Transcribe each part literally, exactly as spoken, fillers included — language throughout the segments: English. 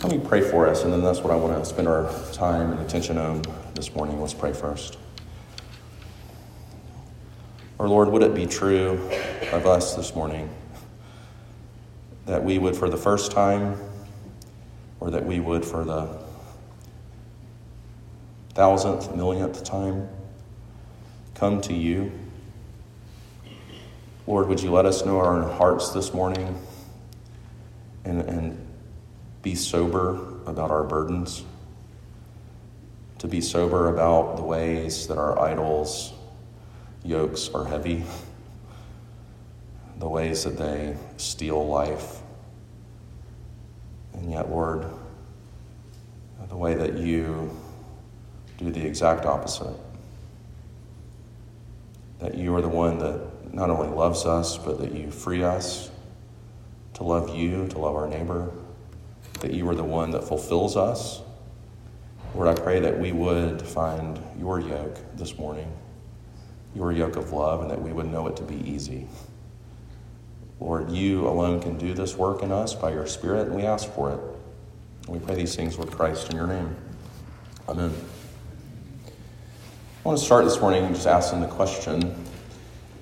Let me pray for us, and then that's what I want to spend our time and attention on this morning. Let's pray first. Our Lord, would it be true of us this morning that we would for the first time, or that we would for the thousandth, millionth time, come to you? Lord, would you let us know our own hearts this morning and and be sober about our burdens, to be sober about the ways that our idols' yokes are heavy, the ways that they steal life, and yet, Lord, the way that you do the exact opposite, that you are the one that not only loves us, but that you free us to love you, to love our neighbor, that you are the one that fulfills us. Lord, I pray that we would find your yoke this morning, your yoke of love, and that we would know it to be easy. Lord, you alone can do this work in us by your Spirit, and we ask for it. We pray these things, Lord Christ, in your name. Amen. I want to start this morning just asking the question,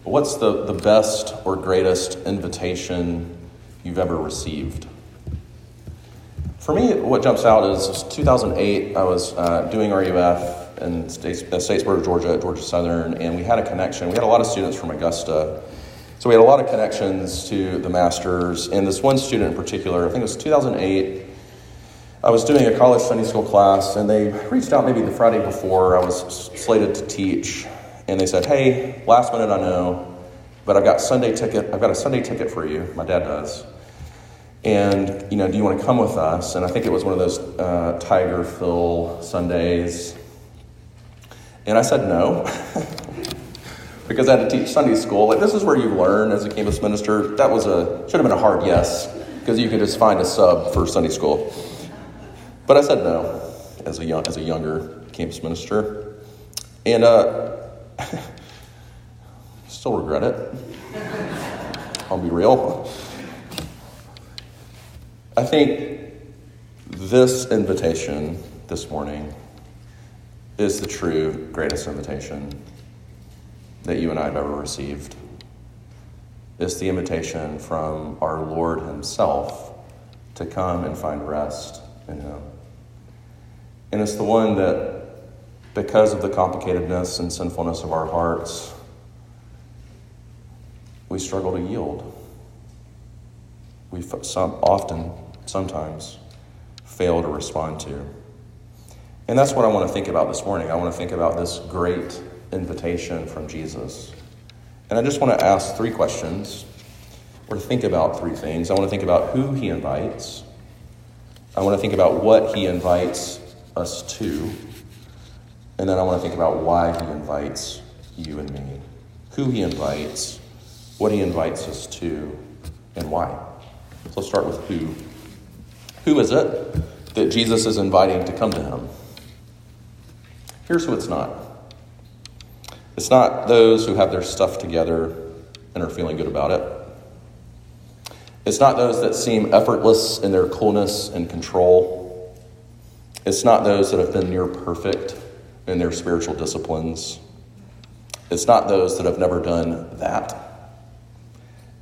what's the, the best or greatest invitation you've ever received? For me, what jumps out is two thousand eight, I was uh, doing R U F in States, uh, Statesboro, Georgia, at Georgia Southern, and we had a connection. We had a lot of students from Augusta, so we had a lot of connections to the masters. And this one student in particular, I think it was two thousand eight, I was doing a college Sunday school class, and they reached out maybe the Friday before I was slated to teach, and they said, "Hey, last minute I know, but I've got Sunday ticket. I've got a Sunday ticket for you. My dad does. And, you know, do you want to come with us?" And I think it was one of those uh, Tiger Phil Sundays. And I said no, because I had to teach Sunday school. Like, this is where you learn as a campus minister. That was a should have been a hard yes, because you could just find a sub for Sunday school. But I said no, as a young as a younger campus minister, and uh, still regret it. I'll be real. I think this invitation this morning is the true greatest invitation that you and I have ever received. It's the invitation from our Lord himself to come and find rest in him. And it's the one that, because of the complicatedness and sinfulness of our hearts, we struggle to yield. We some, often, sometimes, fail to respond to. And that's what I want to think about this morning. I want to think about this great invitation from Jesus. And I just want to ask three questions, or think about three things. I want to think about who he invites. I want to think about what he invites us to. And then I want to think about why he invites you and me. Who he invites, what he invites us to, and why. So let's start with who. Who is it that Jesus is inviting to come to him? Here's who it's not. It's not those who have their stuff together and are feeling good about it. It's not those that seem effortless in their coolness and control. It's not those that have been near perfect in their spiritual disciplines. It's not those that have never done that.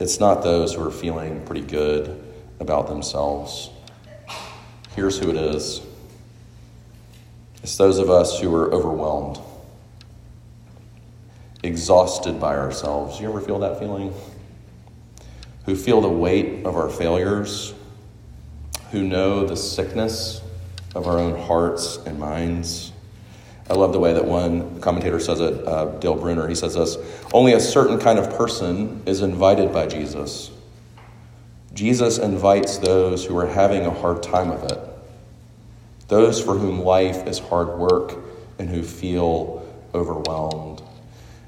It's not those who are feeling pretty good about themselves. Here's who it is. It's those of us who are overwhelmed, exhausted by ourselves. You ever feel that feeling? Who feel the weight of our failures, who know the sickness of our own hearts and minds. I love the way that one commentator says it, uh, Dale Bruner, he says this, "Only a certain kind of person is invited by Jesus. Jesus invites those who are having a hard time of it. those for whom life is hard work and who feel overwhelmed.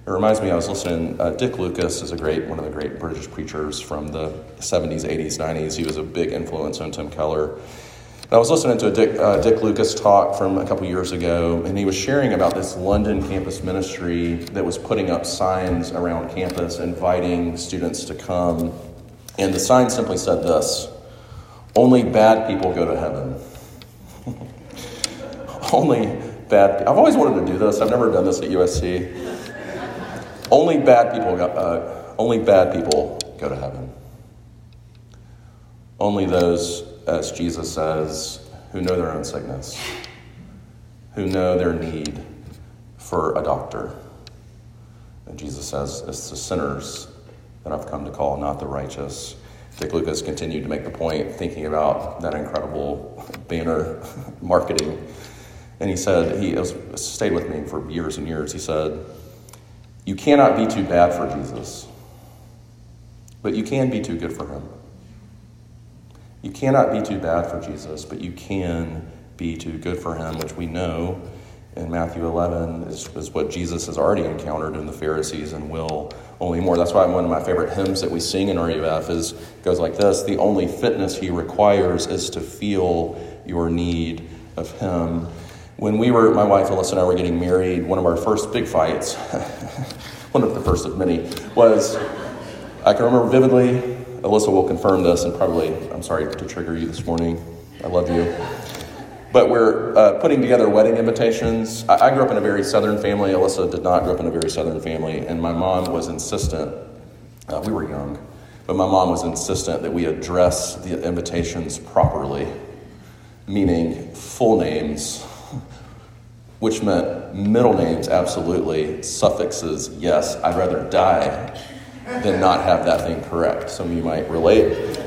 It reminds me, I was listening, uh, Dick Lucas is a great, one of the great British preachers from the seventies, eighties, nineties. He was a big influence on Tim Keller. And I was listening to a Dick, uh, Dick Lucas talk from a couple years ago, and he was sharing about this London campus ministry that was putting up signs around campus inviting students to come. And the sign simply said this: only bad people go to heaven. Only bad people. I've always wanted to do this. I've never done this at U S C. Only bad people, uh, only bad people go to heaven. Only those, as Jesus says, who know their own sickness, who know their need for a doctor. And Jesus says, it's the sinners that I've come to call, not the righteous. Dick Lucas continued to make the point, thinking about that incredible banner marketing. And he said, he was, stayed with me for years and years, he said, you cannot be too bad for Jesus, but you can be too good for him. You cannot be too bad for Jesus, but you can be too good for him, which we know in Matthew eleven is, is what Jesus has already encountered in the Pharisees and will only more. That's why one of my favorite hymns that we sing in R U F is goes like this: the only fitness he requires is to feel your need of him. When we were, my wife Alyssa and I were getting married, one of our first big fights, one of the first of many, was, I can remember vividly, Alyssa will confirm this, and probably, I'm sorry to trigger you this morning, I love you, but we're uh, putting together wedding invitations. I, I grew up in a very Southern family. Alyssa did not grow up in a very Southern family, and my mom was insistent, uh, we were young, but my mom was insistent that we address the invitations properly, meaning full names, which meant middle names, absolutely, suffixes, yes. I'd rather die than not have that thing correct. Some of you might relate.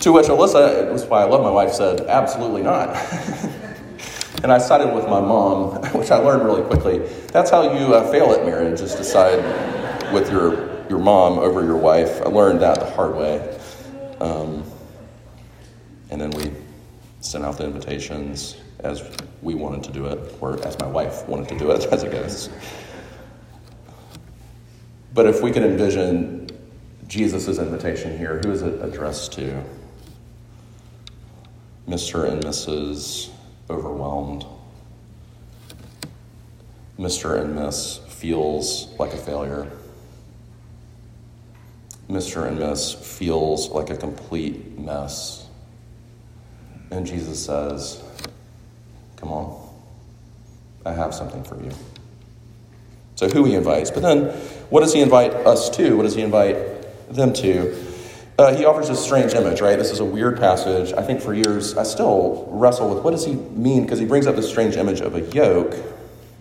To which Alyssa, it was why I love my wife, said, absolutely not. And I sided with my mom, which I learned really quickly. That's how you uh, fail at marriage, is to side with your your mom over your wife. I learned that the hard way. Um, and then we sent out the invitations as we wanted to do it, or as my wife wanted to do it, as it goes. But if we could envision Jesus' invitation here, who is it addressed to? Mister and Missus Overwhelmed. Mister and Miss Feels Like a Failure. Mister and Miss Feels Like a Complete Mess. And Jesus says, come on, I have something for you. So who he invites, but then what does he invite us to? What does he invite them to? Uh, he offers this strange image, right? This is a weird passage. I think for years I still wrestle with what does he mean, because he brings up this strange image of a yoke.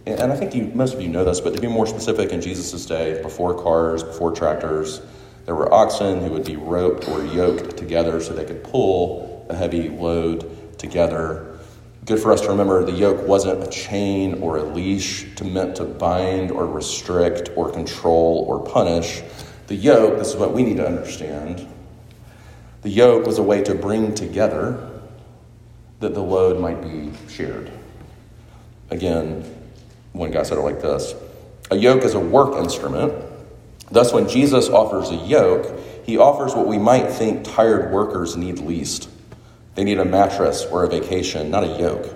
And I think you, most of you know this, but to be more specific, in Jesus' day, before cars, before tractors, there were oxen who would be roped or yoked together so they could pull a heavy load together. Good for us to remember the yoke wasn't a chain or a leash to meant to bind or restrict or control or punish. The yoke, this is what we need to understand, the yoke was a way to bring together that the load might be shared. Again, one guy said it like this: a yoke is a work instrument. Thus, when Jesus offers a yoke, he offers what we might think tired workers need least. They need a mattress or a vacation, not a yoke.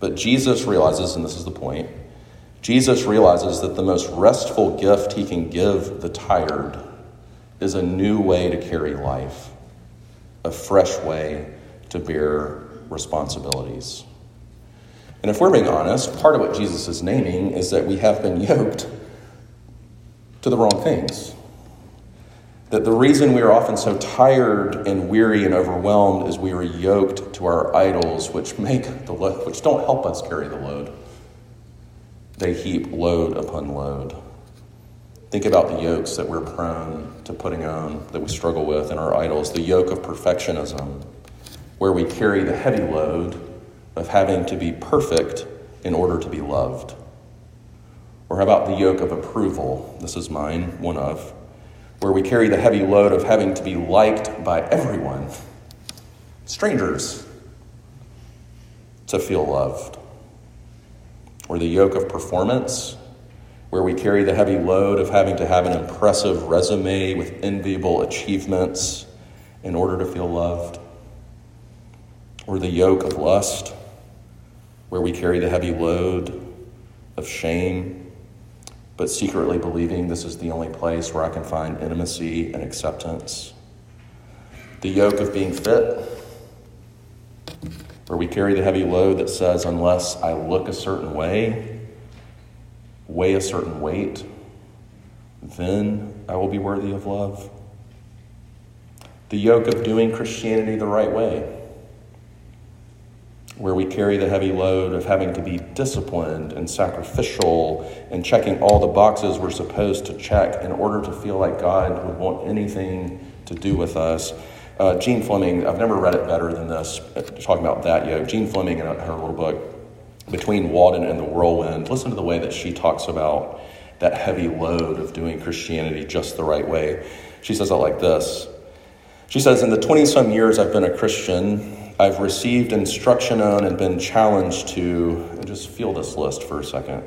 But Jesus realizes, and this is the point, Jesus realizes that the most restful gift he can give the tired is a new way to carry life, a fresh way to bear responsibilities. And if we're being honest, part of what Jesus is naming is that we have been yoked to the wrong things. That the reason we are often so tired and weary and overwhelmed is we are yoked to our idols, which make the load, which don't help us carry the load. They heap load upon load. Think about the yokes that we're prone to putting on, that we struggle with in our idols. The yoke of perfectionism, where we carry the heavy load of having to be perfect in order to be loved. Or how about the yoke of approval? This is mine, one of. Where we carry the heavy load of having to be liked by everyone, strangers, to feel loved. Or the yoke of performance, where we carry the heavy load of having to have an impressive resume with enviable achievements in order to feel loved. Or the yoke of lust, where we carry the heavy load of shame, but secretly believing this is the only place where I can find intimacy and acceptance. The yoke of being fit, where we carry the heavy load that says, unless I look a certain way, weigh a certain weight, then I will be worthy of love. The yoke of doing Christianity the right way, where we carry the heavy load of having to be disciplined and sacrificial and checking all the boxes we're supposed to check in order to feel like God would want anything to do with us. Uh, Jean Fleming, I've never read it better than this, talking about that yoke. Jean Fleming, in her little book, Between Walden and the Whirlwind, listen to the way that she talks about that heavy load of doing Christianity just the right way. She says it like this. She says, in the twenty-some years I've been a Christian, I've received instruction on and been challenged to, just feel this list for a second,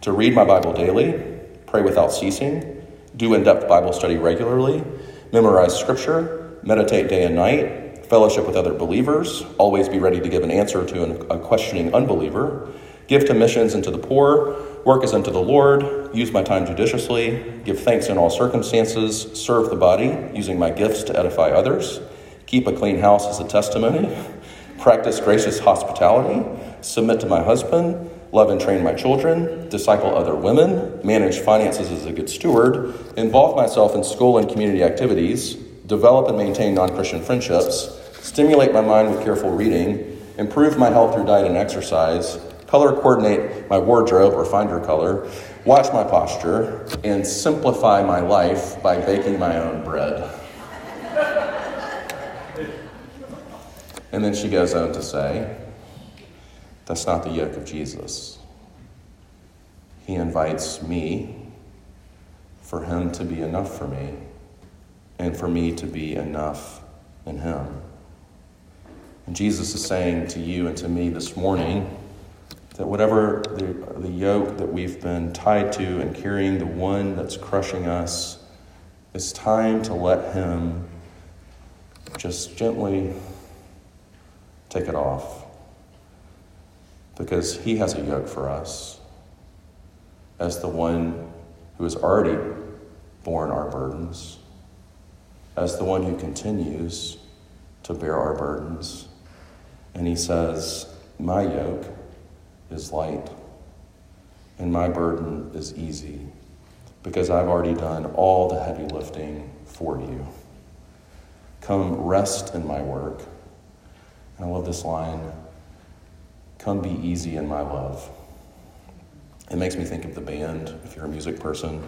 to read my Bible daily, pray without ceasing, do in-depth Bible study regularly, memorize scripture, meditate day and night, fellowship with other believers, always be ready to give an answer to an, a questioning unbeliever, give to missions and to the poor, work as unto the Lord, use my time judiciously, give thanks in all circumstances, serve the body, using my gifts to edify others, keep a clean house as a testimony, practice gracious hospitality, submit to my husband, love and train my children, disciple other women, manage finances as a good steward, involve myself in school and community activities, develop and maintain non-Christian friendships, stimulate my mind with careful reading, improve my health through diet and exercise, color coordinate my wardrobe or find your color, watch my posture, and simplify my life by baking my own bread. And then she goes on to say, that's not the yoke of Jesus. He invites me for him to be enough for me, and for me to be enough in him. And Jesus is saying to you and to me this morning that whatever the, the yoke that we've been tied to and carrying, the one that's crushing us, it's time to let him just gently take it off. Because he has a yoke for us as the one who has already borne our burdens, as the one who continues to bear our burdens. And he says, my yoke is light and my burden is easy because I've already done all the heavy lifting for you. Come rest in my work. And I love this line, come be easy in my love. It makes me think of the band, if you're a music person.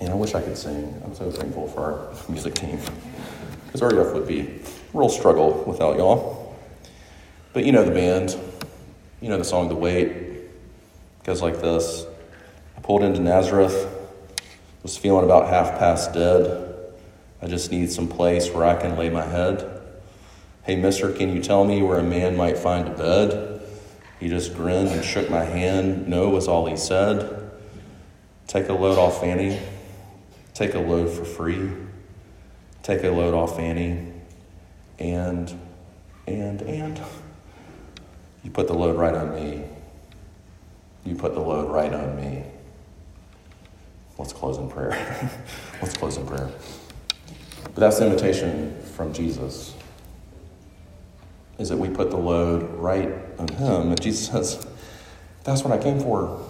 And I wish I could sing. I'm so thankful for our music team, because R U F would be a real struggle without y'all. But you know the band. You know the song, The Wait. It goes like this. I pulled into Nazareth, was feeling about half past dead. I just need some place where I can lay my head. Hey, mister, can you tell me where a man might find a bed? He just grinned and shook my hand. No was all he said. Take a load off Fanny. Take a load for free, take a load off Annie, and, and, and. You put the load right on me. You put the load right on me. Let's close in prayer. Let's close in prayer. But that's the invitation from Jesus, is that we put the load right on him. And Jesus says, that's what I came for.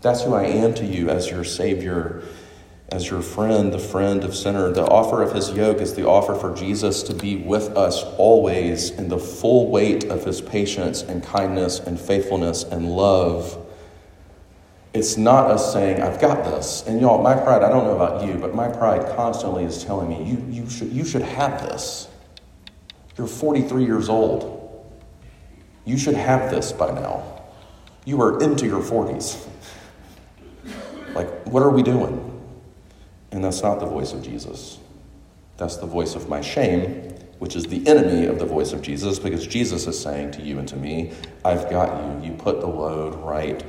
That's who I am to you as your Savior, as your friend, the friend of sinner. The offer of his yoke is the offer for Jesus to be with us always in the full weight of his patience and kindness and faithfulness and love. It's not us saying, I've got this. And y'all, my pride, I don't know about you, but my pride constantly is telling me, you, you, should, you should have this. You're forty-three years old. You should have this by now. You are into your forties. Like, what are we doing? And that's not the voice of Jesus. That's the voice of my shame which is the enemy of the voice of Jesus, because Jesus is saying to you and to me, I've got you. You put the load right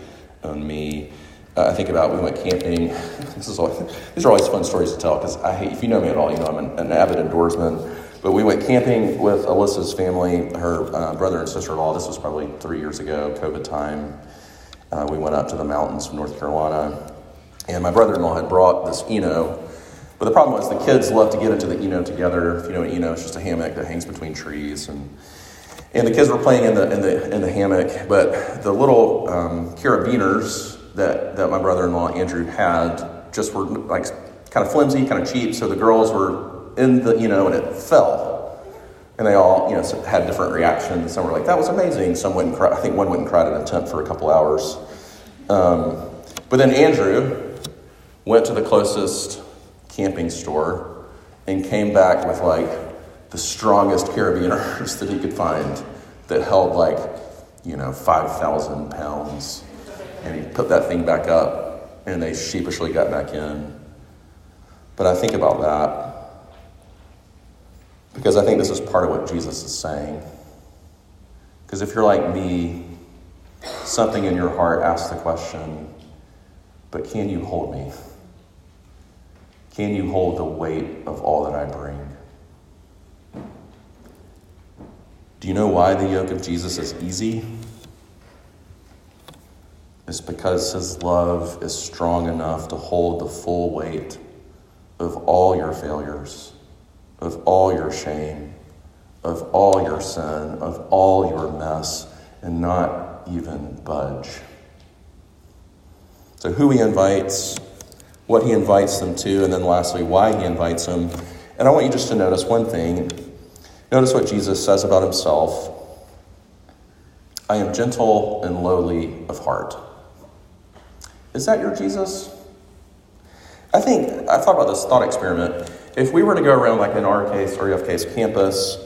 on me. Uh, I think about when we went camping. This is always, these are always fun stories to tell, because I hate, if you know me at all, you know I'm an, an avid outdoorsman. But we went camping with Alyssa's family, her uh, brother and sister-in-law. This was probably three years ago, COVID time. Uh, we went up to the mountains of North Carolina, and my brother-in-law had brought this Eno. But the problem was the kids love to get into the Eno together. If you know an Eno, it's just a hammock that hangs between trees, and and the kids were playing in the in the in the hammock. But the little um, carabiners that that my brother-in-law Andrew had just were like kind of flimsy, kind of cheap. So the girls were in the, you know, and it fell, and they all, you know, had different reactions. Some were like, "That was amazing." Some wouldn't cry. I think one wouldn't cry in a tent for a couple hours. Um, but then Andrew went to the closest camping store and came back with like the strongest carabiners that he could find that held like, you know, five thousand pounds, and he put that thing back up, and they sheepishly got back in. But I think about that, because I think this is part of what Jesus is saying. Because if you're like me, something in your heart asks the question, but can you hold me? Can you hold the weight of all that I bring? Do you know why the yoke of Jesus is easy? It's because his love is strong enough to hold the full weight of all your failures, of all your shame, of all your sin, of all your mess, and not even budge. So who he invites, what he invites them to, and then lastly, why he invites them. And I want you just to notice one thing. Notice what Jesus says about himself. I am gentle and lowly of heart. Is that your Jesus? I think, I thought about this thought experiment. If we were to go around, like in our case, R U F case, campus,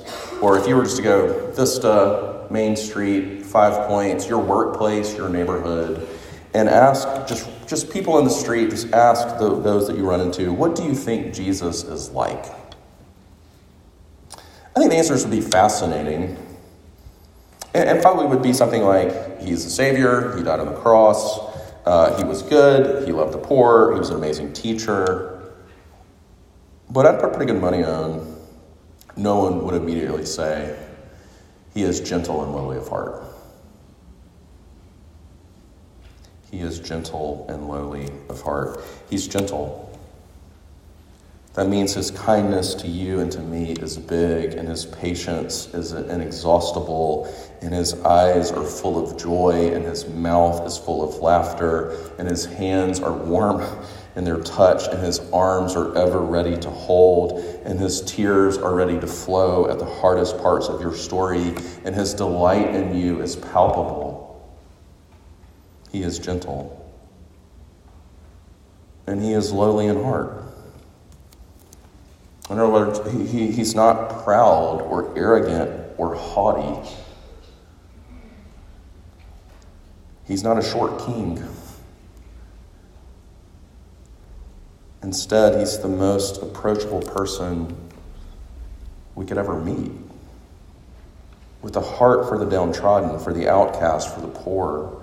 or if you were just to go Vista, Main Street, Five Points, your workplace, your neighborhood, and ask just, just people in the street, just ask the, those that you run into, what do you think Jesus is like? I think the answers would be fascinating. And, and probably would be something like, he's the Savior, he died on the cross, uh, he was good, he loved the poor, he was an amazing teacher. But I'd put pretty good money on no one would immediately say, he is gentle and lowly of heart. He is gentle and lowly of heart. He's gentle. That means his kindness to you and to me is big, and his patience is inexhaustible, and his eyes are full of joy, and his mouth is full of laughter, and his hands are warm in their touch, and his arms are ever ready to hold, and his tears are ready to flow at the hardest parts of your story, and his delight in you is palpable. He is gentle, and he is lowly in heart. In other words, he, he, he's not proud or arrogant or haughty. He's not a short king. Instead, he's the most approachable person we could ever meet, with a heart for the downtrodden, for the outcast, for the poor,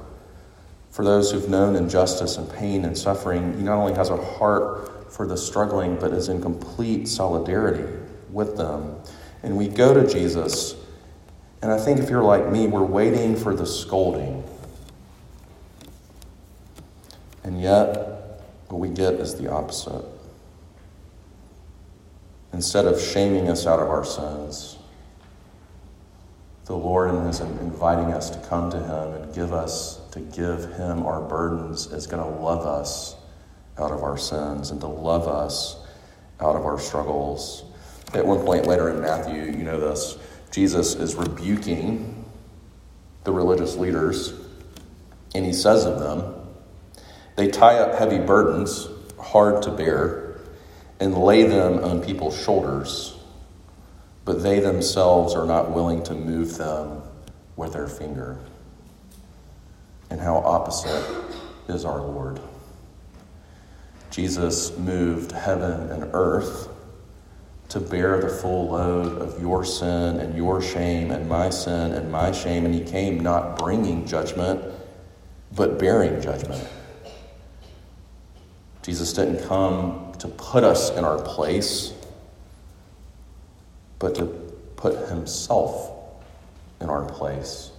for those who've known injustice and pain and suffering. He not only has a heart for the struggling, but is in complete solidarity with them. And we go to Jesus, and I think if you're like me, we're waiting for the scolding. And yet, what we get is the opposite. Instead of shaming us out of our sins, the Lord is inviting us to come to him and give us, to give him our burdens, is going to love us out of our sins and to love us out of our struggles. At one point later in Matthew, you know this, Jesus is rebuking the religious leaders, and he says of them, they tie up heavy burdens, hard to bear, and lay them on people's shoulders, but they themselves are not willing to move them with their finger. And how opposite is our Lord. Jesus moved heaven and earth to bear the full load of your sin and your shame and my sin and my shame. And he came not bringing judgment, but bearing judgment. Jesus didn't come to put us in our place, but to put himself in our place,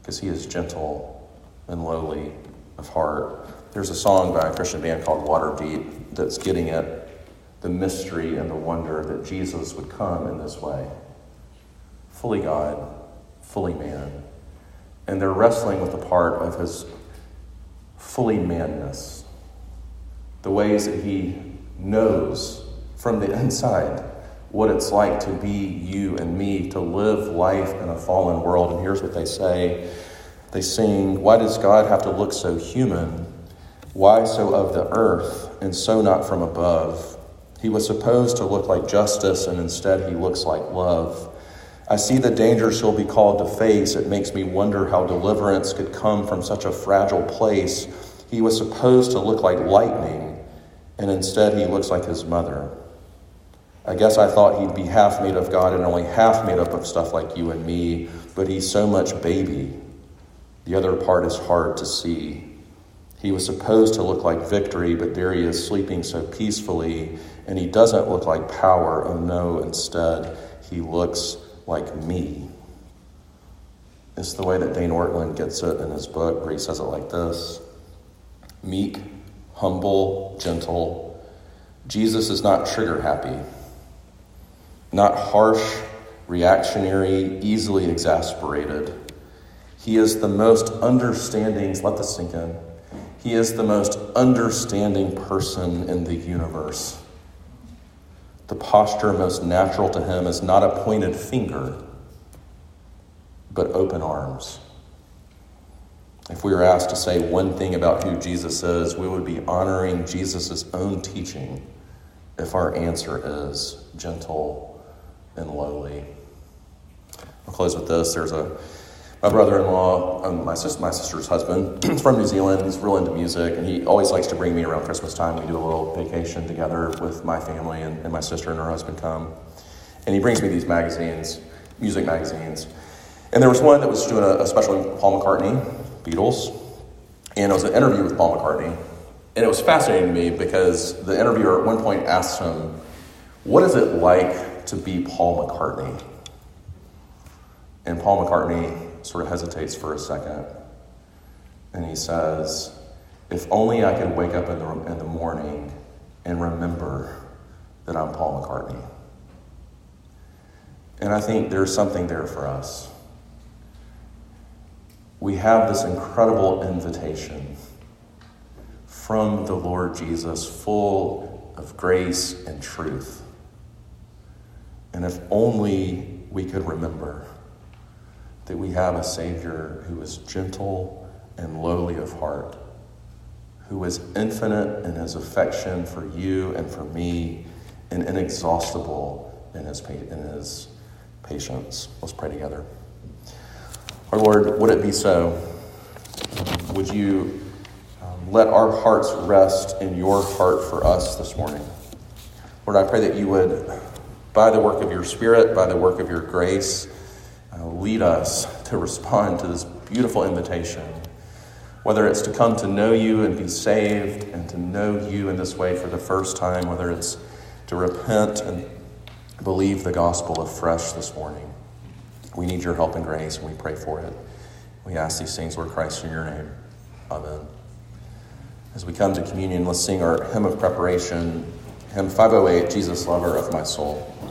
because he is gentle and lowly of heart. There's a song by a Christian band called Waterbeat that's getting at the mystery and the wonder that Jesus would come in this way. Fully God, fully man. And they're wrestling with the part of his fully manness, the ways that he knows from the inside what it's like to be you and me, to live life in a fallen world. And here's what they say. They sing, "Why does God have to look so human? Why so of the earth and so not from above? He was supposed to look like justice, and instead he looks like love. I see the dangers he'll be called to face. It makes me wonder how deliverance could come from such a fragile place. He was supposed to look like lightning, and instead he looks like his mother. I guess I thought he'd be half made of God and only half made up of stuff like you and me, but he's so much baby. The other part is hard to see. He was supposed to look like victory, but there he is sleeping so peacefully, and he doesn't look like power. Oh no, instead, he looks like me." It's the way that Dane Ortland gets it in his book, where he says it like this. Meek, humble, gentle. Jesus is not trigger happy. Not harsh, reactionary, easily exasperated. He is the most understanding, let this sink in. He is the most understanding person in the universe. The posture most natural to him is not a pointed finger, but open arms. If we were asked to say one thing about who Jesus is, we would be honoring Jesus' own teaching if our answer is gentle and lowly. I'll close with this. There's a my brother-in-law, um, my sis, my sister's husband, he's from New Zealand. He's real into music, and he always likes to bring me around Christmas time. We do a little vacation together with my family, and, and my sister and her husband come. And he brings me these magazines, music magazines. And there was one that was doing a, a special on Paul McCartney, Beatles, and it was an interview with Paul McCartney. And it was fascinating to me because the interviewer at one point asked him, "What is it like to be Paul McCartney?" And Paul McCartney sort of hesitates for a second. And he says, "If only I could wake up in the, in the morning and remember that I'm Paul McCartney." And I think there's something there for us. We have this incredible invitation from the Lord Jesus, full of grace and truth. And if only we could remember that we have a Savior who is gentle and lowly of heart, who is infinite in his affection for you and for me, and inexhaustible in his, in his patience. Let's pray together. Our Lord, would it be so? Would you um, let our hearts rest in your heart for us this morning? Lord, I pray that you would, by the work of your Spirit, by the work of your grace, uh, lead us to respond to this beautiful invitation, whether it's to come to know you and be saved and to know you in this way for the first time, whether it's to repent and believe the gospel afresh this morning. We need your help and grace, and we pray for it. We ask these things, Lord Christ, in your name. Amen. As we come to communion, let's sing our hymn of preparation, hymn five oh eight, Jesus, Lover of My Soul.